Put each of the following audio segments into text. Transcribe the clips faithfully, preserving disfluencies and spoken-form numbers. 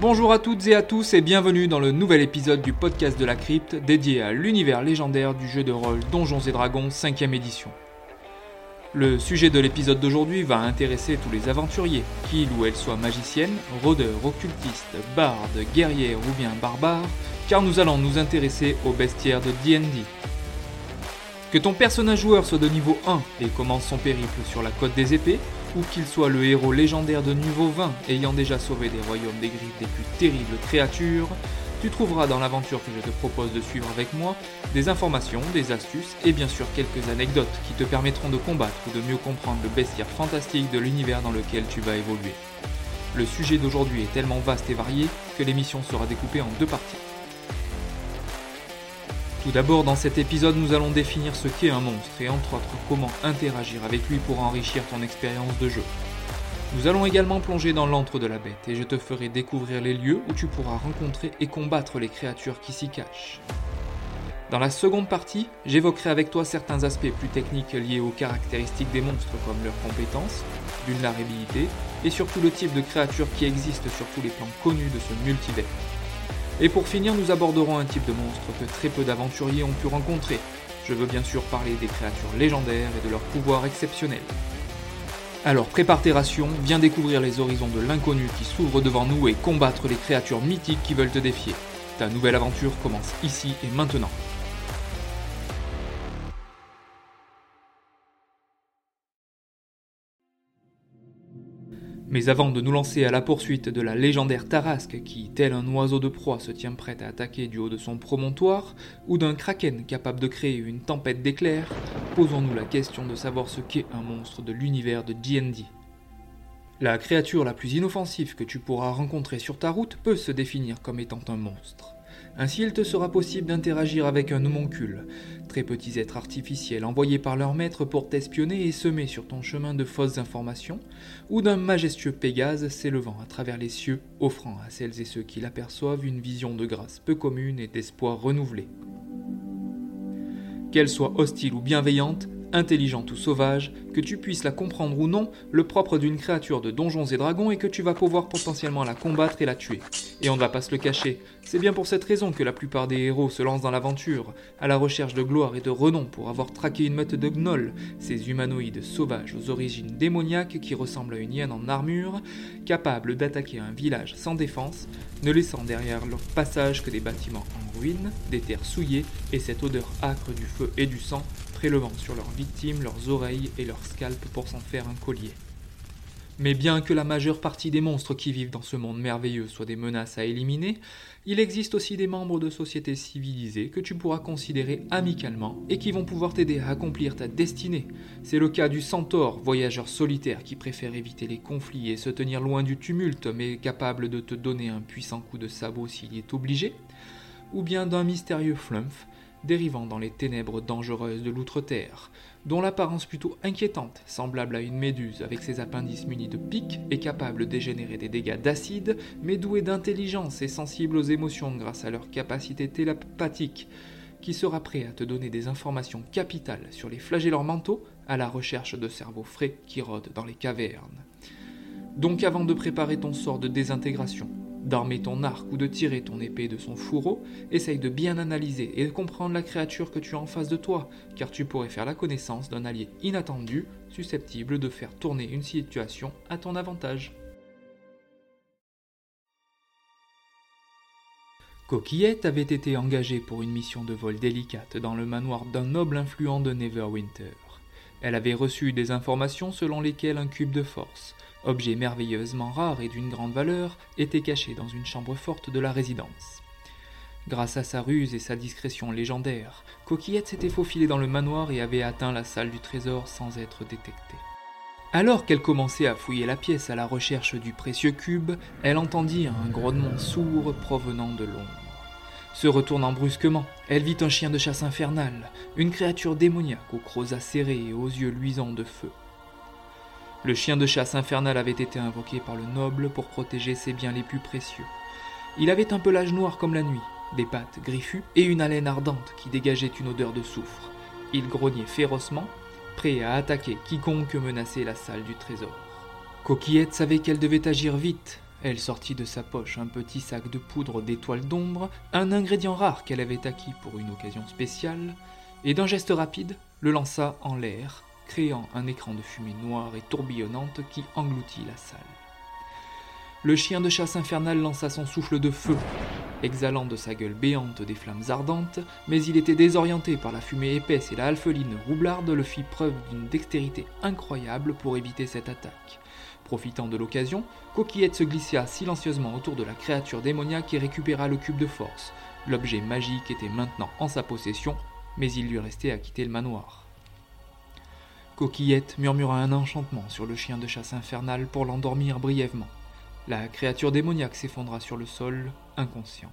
Bonjour à toutes et à tous et bienvenue dans le nouvel épisode du Podcast de la Crypte dédié à l'univers légendaire du jeu de rôle Donjons et Dragons cinquième édition. Le sujet de l'épisode d'aujourd'hui va intéresser tous les aventuriers, qu'ils ou elles soient magiciennes, rôdeurs, occultistes, bardes, guerrières ou bien barbares, car nous allons nous intéresser aux bestiaires de D and D. Que ton personnage joueur soit de niveau un et commence son périple sur la côte des épées, ou qu'il soit le héros légendaire de niveau vingt ayant déjà sauvé des royaumes des griffes des plus terribles créatures, tu trouveras dans l'aventure que je te propose de suivre avec moi des informations, des astuces et bien sûr quelques anecdotes qui te permettront de combattre ou de mieux comprendre le bestiaire fantastique de l'univers dans lequel tu vas évoluer. Le sujet d'aujourd'hui est tellement vaste et varié que l'émission sera découpée en deux parties. Tout d'abord, dans cet épisode, nous allons définir ce qu'est un monstre et entre autres comment interagir avec lui pour enrichir ton expérience de jeu. Nous allons également plonger dans l'antre de la bête et je te ferai découvrir les lieux où tu pourras rencontrer et combattre les créatures qui s'y cachent. Dans la seconde partie, j'évoquerai avec toi certains aspects plus techniques liés aux caractéristiques des monstres comme leurs compétences, vulnérabilité et surtout le type de créature qui existe sur tous les plans connus de ce multivers. Et pour finir, nous aborderons un type de monstre que très peu d'aventuriers ont pu rencontrer. Je veux bien sûr parler des créatures légendaires et de leurs pouvoirs exceptionnels. Alors prépare tes rations, viens découvrir les horizons de l'inconnu qui s'ouvrent devant nous et combattre les créatures mythiques qui veulent te défier. Ta nouvelle aventure commence ici et maintenant. Mais avant de nous lancer à la poursuite de la légendaire Tarasque qui, tel un oiseau de proie, se tient prête à attaquer du haut de son promontoire, ou d'un kraken capable de créer une tempête d'éclairs, posons-nous la question de savoir ce qu'est un monstre de l'univers de D and D. La créature la plus inoffensive que tu pourras rencontrer sur ta route peut se définir comme étant un monstre. Ainsi, il te sera possible d'interagir avec un homoncule, très petits êtres artificiels envoyés par leur maître pour t'espionner et semer sur ton chemin de fausses informations, ou d'un majestueux pégase s'élevant à travers les cieux, offrant à celles et ceux qui l'aperçoivent une vision de grâce peu commune et d'espoir renouvelé. Qu'elle soit hostile ou bienveillante, intelligente ou sauvage, que tu puisses la comprendre ou non, le propre d'une créature de Donjons et Dragons est que tu vas pouvoir potentiellement la combattre et la tuer. Et on ne va pas se le cacher, c'est bien pour cette raison que la plupart des héros se lancent dans l'aventure, à la recherche de gloire et de renom pour avoir traqué une meute de gnolls, ces humanoïdes sauvages aux origines démoniaques qui ressemblent à une hyène en armure, capables d'attaquer un village sans défense, ne laissant derrière leur passage que des bâtiments en ruine, des terres souillées et cette odeur âcre du feu et du sang, prélevant sur leurs victimes leurs oreilles et leurs scalpes pour s'en faire un collier. Mais bien que la majeure partie des monstres qui vivent dans ce monde merveilleux soient des menaces à éliminer, il existe aussi des membres de sociétés civilisées que tu pourras considérer amicalement et qui vont pouvoir t'aider à accomplir ta destinée. C'est le cas du centaure, voyageur solitaire qui préfère éviter les conflits et se tenir loin du tumulte mais capable de te donner un puissant coup de sabot s'il y est obligé, ou bien d'un mystérieux flumph, dérivant dans les ténèbres dangereuses de l'Outre-Terre, dont l'apparence plutôt inquiétante, semblable à une méduse avec ses appendices munis de pics et capable d'égénérer des dégâts d'acide, mais douée d'intelligence et sensible aux émotions grâce à leur capacité télépathique, qui sera prêt à te donner des informations capitales sur les flagellants mentaux à la recherche de cerveaux frais qui rôdent dans les cavernes. Donc avant de préparer ton sort de désintégration, d'armer ton arc ou de tirer ton épée de son fourreau, essaye de bien analyser et de comprendre la créature que tu as en face de toi, car tu pourrais faire la connaissance d'un allié inattendu, susceptible de faire tourner une situation à ton avantage. Coquillette avait été engagée pour une mission de vol délicate dans le manoir d'un noble influent de Neverwinter. Elle avait reçu des informations selon lesquelles un cube de force, objet merveilleusement rare et d'une grande valeur, était caché dans une chambre forte de la résidence. Grâce à sa ruse et sa discrétion légendaire, Coquillette s'était faufilée dans le manoir et avait atteint la salle du trésor sans être détectée. Alors qu'elle commençait à fouiller la pièce à la recherche du précieux cube, elle entendit un grognement sourd provenant de l'ombre. Se retournant brusquement, elle vit un chien de chasse infernal, une créature démoniaque aux crocs acérés et aux yeux luisants de feu. Le chien de chasse infernal avait été invoqué par le noble pour protéger ses biens les plus précieux. Il avait un pelage noir comme la nuit, des pattes griffues et une haleine ardente qui dégageait une odeur de soufre. Il grognait férocement, prêt à attaquer quiconque menaçait la salle du trésor. Coquillette savait qu'elle devait agir vite. Elle sortit de sa poche un petit sac de poudre d'étoiles d'ombre, un ingrédient rare qu'elle avait acquis pour une occasion spéciale, et d'un geste rapide, le lança en l'air, créant un écran de fumée noire et tourbillonnante qui engloutit la salle. Le chien de chasse infernal lança son souffle de feu, exhalant de sa gueule béante des flammes ardentes, mais il était désorienté par la fumée épaisse et la halfeline roublarde le fit preuve d'une dextérité incroyable pour éviter cette attaque. Profitant de l'occasion, Coquillette se glissa silencieusement autour de la créature démoniaque et récupéra le cube de force. L'objet magique était maintenant en sa possession, mais il lui restait à quitter le manoir. Coquillette murmura un enchantement sur le chien de chasse infernal pour l'endormir brièvement. La créature démoniaque s'effondra sur le sol, inconsciente.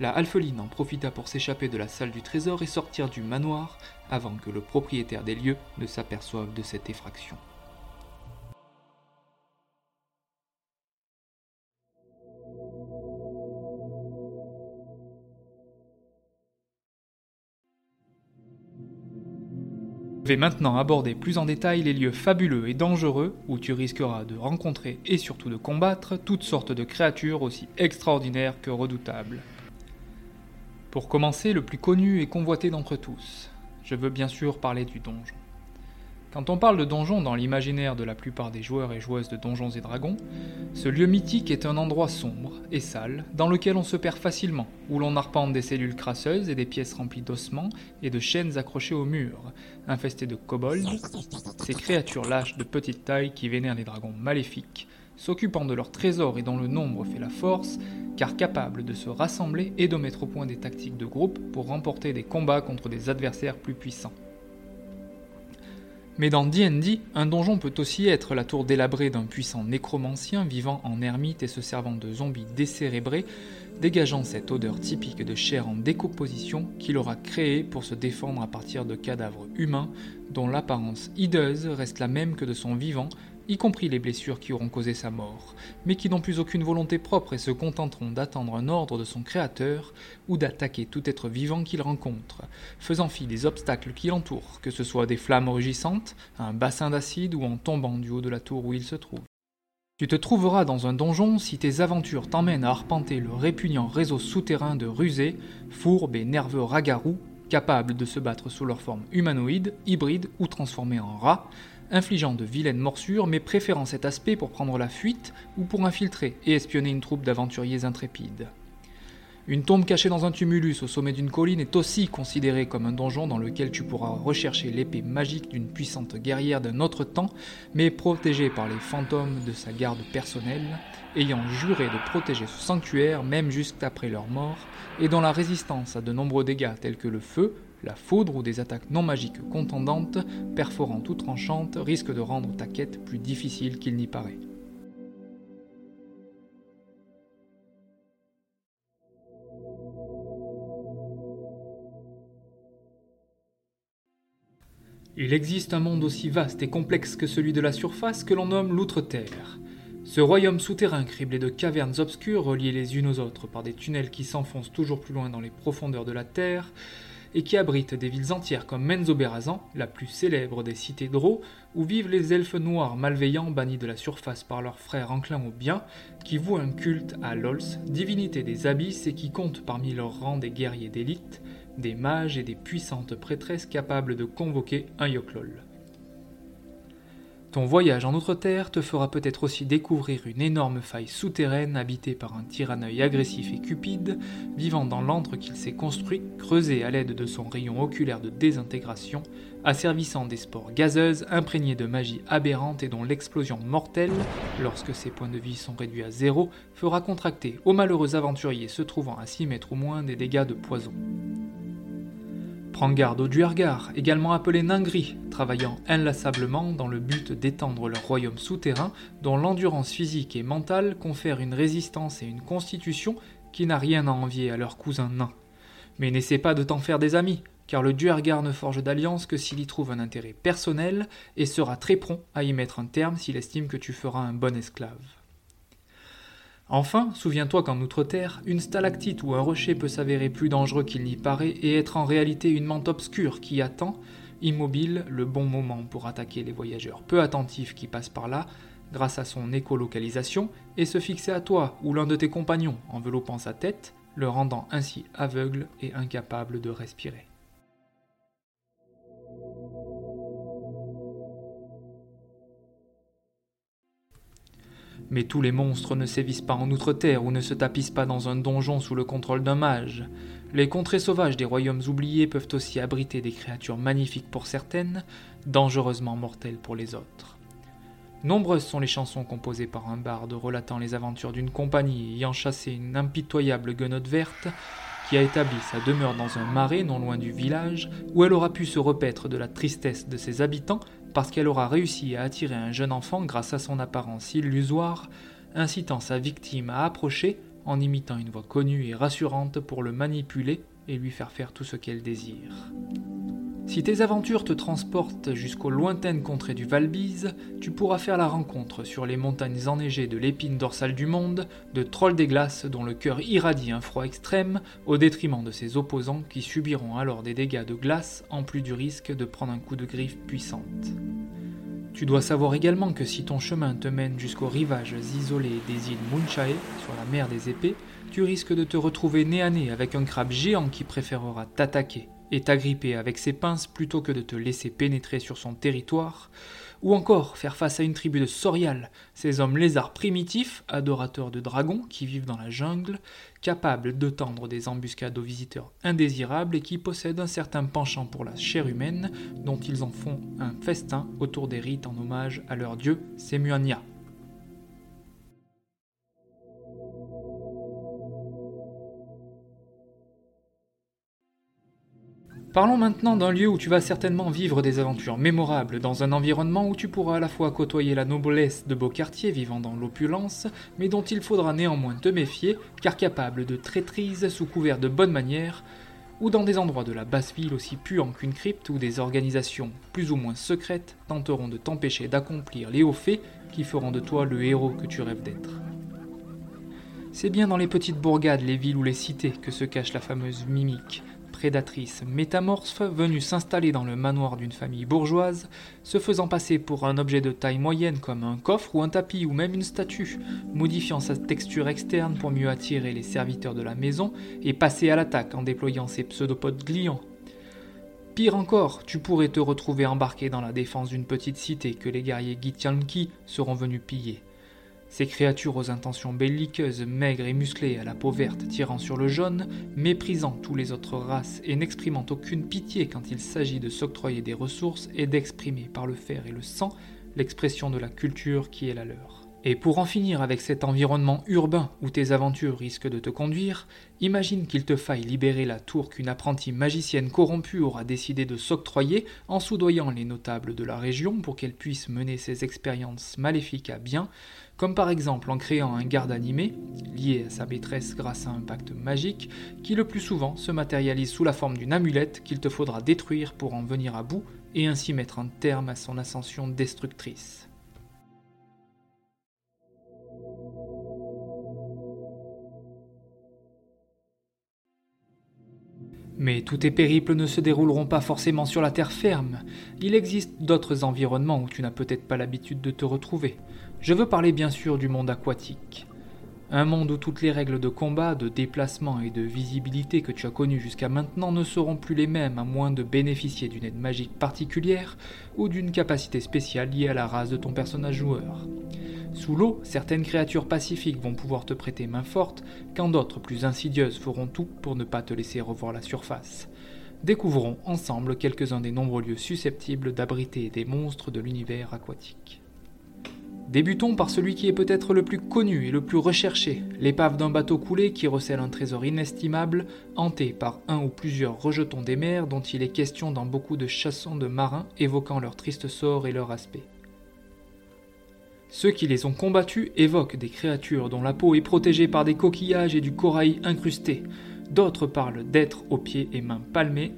La halfeline en profita pour s'échapper de la salle du trésor et sortir du manoir avant que le propriétaire des lieux ne s'aperçoive de cette effraction. Je vais maintenant aborder plus en détail les lieux fabuleux et dangereux où tu risqueras de rencontrer et surtout de combattre toutes sortes de créatures aussi extraordinaires que redoutables. Pour commencer, le plus connu et convoité d'entre tous, je veux bien sûr parler du donjon. Quand on parle de donjon dans l'imaginaire de la plupart des joueurs et joueuses de Donjons et Dragons, ce lieu mythique est un endroit sombre et sale dans lequel on se perd facilement, où l'on arpente des cellules crasseuses et des pièces remplies d'ossements et de chaînes accrochées aux murs, infestées de kobolds, ces créatures lâches de petite taille qui vénèrent les dragons maléfiques, s'occupant de leurs trésors et dont le nombre fait la force, car capables de se rassembler et de mettre au point des tactiques de groupe pour remporter des combats contre des adversaires plus puissants. Mais dans D and D, un donjon peut aussi être la tour délabrée d'un puissant nécromancien vivant en ermite et se servant de zombies décérébrés, dégageant cette odeur typique de chair en décomposition qu'il aura créée pour se défendre à partir de cadavres humains dont l'apparence hideuse reste la même que de son vivant, y compris les blessures qui auront causé sa mort, mais qui n'ont plus aucune volonté propre et se contenteront d'attendre un ordre de son créateur ou d'attaquer tout être vivant qu'il rencontre, faisant fi des obstacles qui l'entourent, que ce soit des flammes rugissantes, un bassin d'acide ou en tombant du haut de la tour où il se trouve. Tu te trouveras dans un donjon si tes aventures t'emmènent à arpenter le répugnant réseau souterrain de rusés, fourbes et nerveux ragarous, capables de se battre sous leur forme humanoïde, hybride ou transformée en rat, infligeant de vilaines morsures mais préférant cet aspect pour prendre la fuite ou pour infiltrer et espionner une troupe d'aventuriers intrépides. Une tombe cachée dans un tumulus au sommet d'une colline est aussi considérée comme un donjon dans lequel tu pourras rechercher l'épée magique d'une puissante guerrière d'un autre temps, mais protégée par les fantômes de sa garde personnelle, ayant juré de protéger ce sanctuaire même jusqu'après leur mort, et dont la résistance à de nombreux dégâts tels que le feu, la foudre ou des attaques non magiques contendantes, perforantes ou tranchantes, risque de rendre ta quête plus difficile qu'il n'y paraît. Il existe un monde aussi vaste et complexe que celui de la surface que l'on nomme l'Outre-Terre. Ce royaume souterrain criblé de cavernes obscures reliées les unes aux autres par des tunnels qui s'enfoncent toujours plus loin dans les profondeurs de la Terre, et qui abrite des villes entières comme Menzoberranzan, la plus célèbre des cités drows, où vivent les elfes noirs malveillants bannis de la surface par leurs frères enclins au bien, qui vouent un culte à Lolth, divinité des abysses et qui compte parmi leur rang des guerriers d'élite, des mages et des puissantes prêtresses capables de convoquer un yoclol. Ton voyage en Outre-Terre te fera peut-être aussi découvrir une énorme faille souterraine habitée par un tyrannœil agressif et cupide, vivant dans l'antre qu'il s'est construit, creusé à l'aide de son rayon oculaire de désintégration, asservissant des spores gazeuses imprégnées de magie aberrante et dont l'explosion mortelle, lorsque ses points de vie sont réduits à zéro, fera contracter aux malheureux aventuriers se trouvant à six mètres ou moins des dégâts de poison. Prends garde aux duergar, également appelés nains gris, travaillant inlassablement dans le but d'étendre leur royaume souterrain, dont l'endurance physique et mentale confère une résistance et une constitution qui n'a rien à envier à leurs cousins nains. Mais n'essaie pas de t'en faire des amis, car le duergar ne forge d'alliance que s'il y trouve un intérêt personnel et sera très prompt à y mettre un terme s'il estime que tu feras un bon esclave. Enfin, souviens-toi qu'en Outre-Terre, une stalactite ou un rocher peut s'avérer plus dangereux qu'il n'y paraît et être en réalité une mante obscure qui attend, immobile, le bon moment pour attaquer les voyageurs peu attentifs qui passent par là, grâce à son écolocalisation et se fixer à toi ou l'un de tes compagnons, enveloppant sa tête, le rendant ainsi aveugle et incapable de respirer. Mais tous les monstres ne sévissent pas en Outre-Terre ou ne se tapissent pas dans un donjon sous le contrôle d'un mage. Les contrées sauvages des royaumes oubliés peuvent aussi abriter des créatures magnifiques pour certaines, dangereusement mortelles pour les autres. Nombreuses sont les chansons composées par un barde relatant les aventures d'une compagnie ayant chassé une impitoyable guenotte verte qui a établi sa demeure dans un marais non loin du village où elle aura pu se repaître de la tristesse de ses habitants parce qu'elle aura réussi à attirer un jeune enfant grâce à son apparence illusoire, incitant sa victime à approcher en imitant une voix connue et rassurante pour le manipuler et lui faire faire tout ce qu'elle désire. Si tes aventures te transportent jusqu'aux lointaines contrées du Valbise, tu pourras faire la rencontre sur les montagnes enneigées de l'épine dorsale du monde, de trolls des glaces dont le cœur irradie un froid extrême, au détriment de ses opposants qui subiront alors des dégâts de glace en plus du risque de prendre un coup de griffe puissante. Tu dois savoir également que si ton chemin te mène jusqu'aux rivages isolés des îles Munchae, sur la mer des épées, tu risques de te retrouver nez à nez avec un crabe géant qui préférera t'attaquer et t'agripper avec ses pinces plutôt que de te laisser pénétrer sur son territoire, ou encore faire face à une tribu de sauriales, ces hommes lézards primitifs, adorateurs de dragons qui vivent dans la jungle, capables de tendre des embuscades aux visiteurs indésirables et qui possèdent un certain penchant pour la chair humaine, dont ils en font un festin autour des rites en hommage à leur dieu Semuania. Parlons maintenant d'un lieu où tu vas certainement vivre des aventures mémorables, dans un environnement où tu pourras à la fois côtoyer la noblesse de beaux quartiers vivant dans l'opulence, mais dont il faudra néanmoins te méfier, car capable de traîtrise sous couvert de bonnes manières, ou dans des endroits de la basse ville aussi puants qu'une crypte où des organisations plus ou moins secrètes tenteront de t'empêcher d'accomplir les hauts faits qui feront de toi le héros que tu rêves d'être. C'est bien dans les petites bourgades, les villes ou les cités que se cache la fameuse mimique, prédatrice métamorphe venue s'installer dans le manoir d'une famille bourgeoise, se faisant passer pour un objet de taille moyenne comme un coffre ou un tapis ou même une statue, modifiant sa texture externe pour mieux attirer les serviteurs de la maison et passer à l'attaque en déployant ses pseudopodes gliants. Pire encore, tu pourrais te retrouver embarqué dans la défense d'une petite cité que les guerriers Gitianki seront venus piller. Ces créatures aux intentions belliqueuses, maigres et musclées, à la peau verte tirant sur le jaune, méprisant toutes les autres races et n'exprimant aucune pitié quand il s'agit de s'octroyer des ressources et d'exprimer par le fer et le sang l'expression de la culture qui est la leur. Et pour en finir avec cet environnement urbain où tes aventures risquent de te conduire, imagine qu'il te faille libérer la tour qu'une apprentie magicienne corrompue aura décidé de s'octroyer en soudoyant les notables de la région pour qu'elle puisse mener ses expériences maléfiques à bien, comme par exemple en créant un garde animé, lié à sa maîtresse grâce à un pacte magique, qui le plus souvent se matérialise sous la forme d'une amulette qu'il te faudra détruire pour en venir à bout et ainsi mettre un terme à son ascension destructrice. Mais tous tes périples ne se dérouleront pas forcément sur la terre ferme. Il existe d'autres environnements où tu n'as peut-être pas l'habitude de te retrouver. Je veux parler bien sûr du monde aquatique. Un monde où toutes les règles de combat, de déplacement et de visibilité que tu as connues jusqu'à maintenant ne seront plus les mêmes à moins de bénéficier d'une aide magique particulière ou d'une capacité spéciale liée à la race de ton personnage joueur. Sous l'eau, certaines créatures pacifiques vont pouvoir te prêter main forte, quand d'autres plus insidieuses feront tout pour ne pas te laisser revoir la surface. Découvrons ensemble quelques-uns des nombreux lieux susceptibles d'abriter des monstres de l'univers aquatique. Débutons par celui qui est peut-être le plus connu et le plus recherché, l'épave d'un bateau coulé qui recèle un trésor inestimable, hanté par un ou plusieurs rejetons des mers dont il est question dans beaucoup de chansons de marins évoquant leur triste sort et leur aspect. Ceux qui les ont combattus évoquent des créatures dont la peau est protégée par des coquillages et du corail incrusté. D'autres parlent d'êtres aux pieds et mains palmés,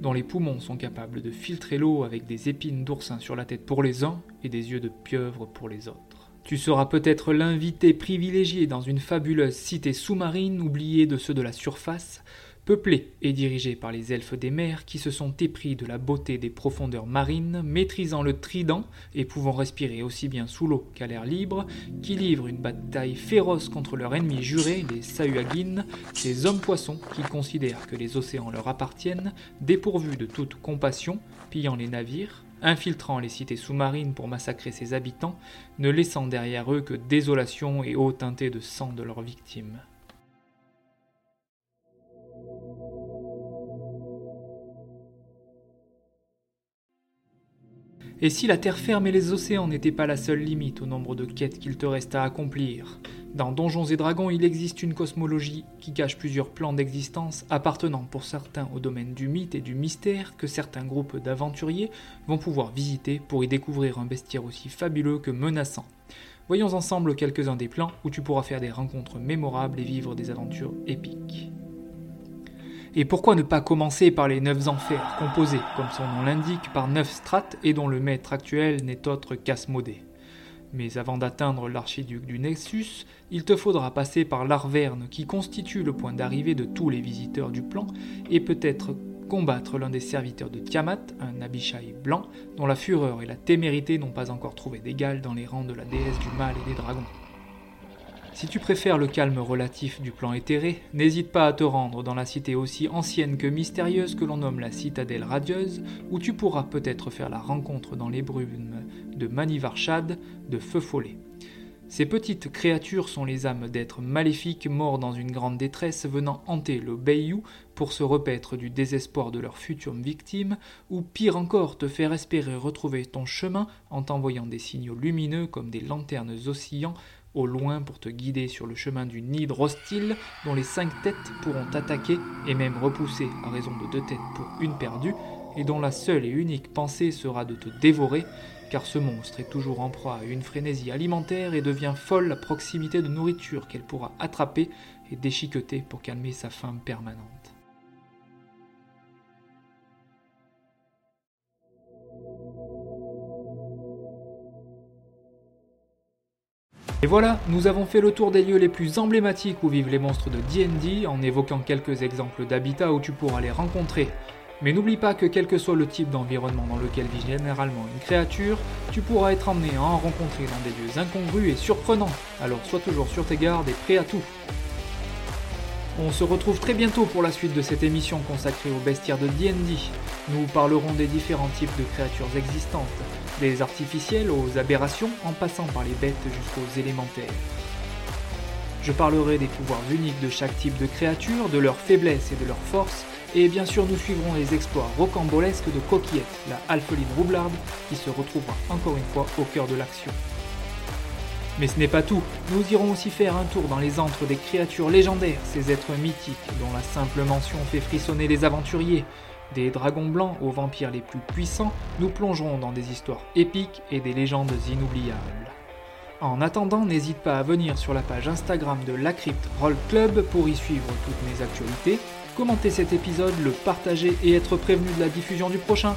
dont les poumons sont capables de filtrer l'eau avec des épines d'oursin sur la tête pour les uns et des yeux de pieuvre pour les autres. Tu seras peut-être l'invité privilégié dans une fabuleuse cité sous-marine oubliée de ceux de la surface, peuplée et dirigée par les elfes des mers qui se sont épris de la beauté des profondeurs marines, maîtrisant le trident et pouvant respirer aussi bien sous l'eau qu'à l'air libre, qui livrent une bataille féroce contre leur ennemi juré, les Sahuagin, ces hommes-poissons qui considèrent que les océans leur appartiennent, dépourvus de toute compassion, pillant les navires, infiltrant les cités sous-marines pour massacrer ses habitants, ne laissant derrière eux que désolation et eau teintée de sang de leurs victimes. Et si la terre ferme et les océans n'étaient pas la seule limite au nombre de quêtes qu'il te reste à accomplir ? Dans Donjons et Dragons, il existe une cosmologie qui cache plusieurs plans d'existence appartenant pour certains au domaine du mythe et du mystère que certains groupes d'aventuriers vont pouvoir visiter pour y découvrir un bestiaire aussi fabuleux que menaçant. Voyons ensemble quelques-uns des plans où tu pourras faire des rencontres mémorables et vivre des aventures épiques. Et pourquoi ne pas commencer par les neuf enfers, composés, comme son nom l'indique, par neuf strates et dont le maître actuel n'est autre qu'Asmodée. Mais avant d'atteindre l'archiduc du Nexus, il te faudra passer par l'Arverne qui constitue le point d'arrivée de tous les visiteurs du plan et peut-être combattre l'un des serviteurs de Tiamat, un Abishai blanc, dont la fureur et la témérité n'ont pas encore trouvé d'égal dans les rangs de la déesse du mal et des dragons. Si tu préfères le calme relatif du plan éthéré, n'hésite pas à te rendre dans la cité aussi ancienne que mystérieuse que l'on nomme la Citadelle Radieuse, où tu pourras peut-être faire la rencontre dans les brumes de Manivarchad, de Feu Follet. Ces petites créatures sont les âmes d'êtres maléfiques morts dans une grande détresse venant hanter le Bayou pour se repaître du désespoir de leurs futures victimes, ou pire encore te faire espérer retrouver ton chemin en t'envoyant des signaux lumineux comme des lanternes oscillants au loin pour te guider sur le chemin d'une hydre hostile dont les cinq têtes pourront t'attaquer et même repousser à raison de deux têtes pour une perdue et dont la seule et unique pensée sera de te dévorer car ce monstre est toujours en proie à une frénésie alimentaire et devient folle à proximité de nourriture qu'elle pourra attraper et déchiqueter pour calmer sa faim permanente. Et voilà, nous avons fait le tour des lieux les plus emblématiques où vivent les monstres de D and D en évoquant quelques exemples d'habitats où tu pourras les rencontrer. Mais n'oublie pas que quel que soit le type d'environnement dans lequel vit généralement une créature, tu pourras être emmené à en rencontrer dans des lieux incongrus et surprenants, alors sois toujours sur tes gardes et prêt à tout. On se retrouve très bientôt pour la suite de cette émission consacrée aux bestiaires de D and D. Nous parlerons des différents types de créatures existantes, des artificielles aux aberrations en passant par les bêtes jusqu'aux élémentaires. Je parlerai des pouvoirs uniques de chaque type de créature, de leurs faiblesses et de leurs forces, et bien sûr nous suivrons les exploits rocambolesques de Coquillette, la halfeline roublarde, qui se retrouvera encore une fois au cœur de l'action. Mais ce n'est pas tout, nous irons aussi faire un tour dans les antres des créatures légendaires, ces êtres mythiques dont la simple mention fait frissonner les aventuriers. Des dragons blancs aux vampires les plus puissants, nous plongerons dans des histoires épiques et des légendes inoubliables. En attendant, n'hésite pas à venir sur la page Instagram de la Crypte Roll Club pour y suivre toutes mes actualités, commenter cet épisode, le partager et être prévenu de la diffusion du prochain.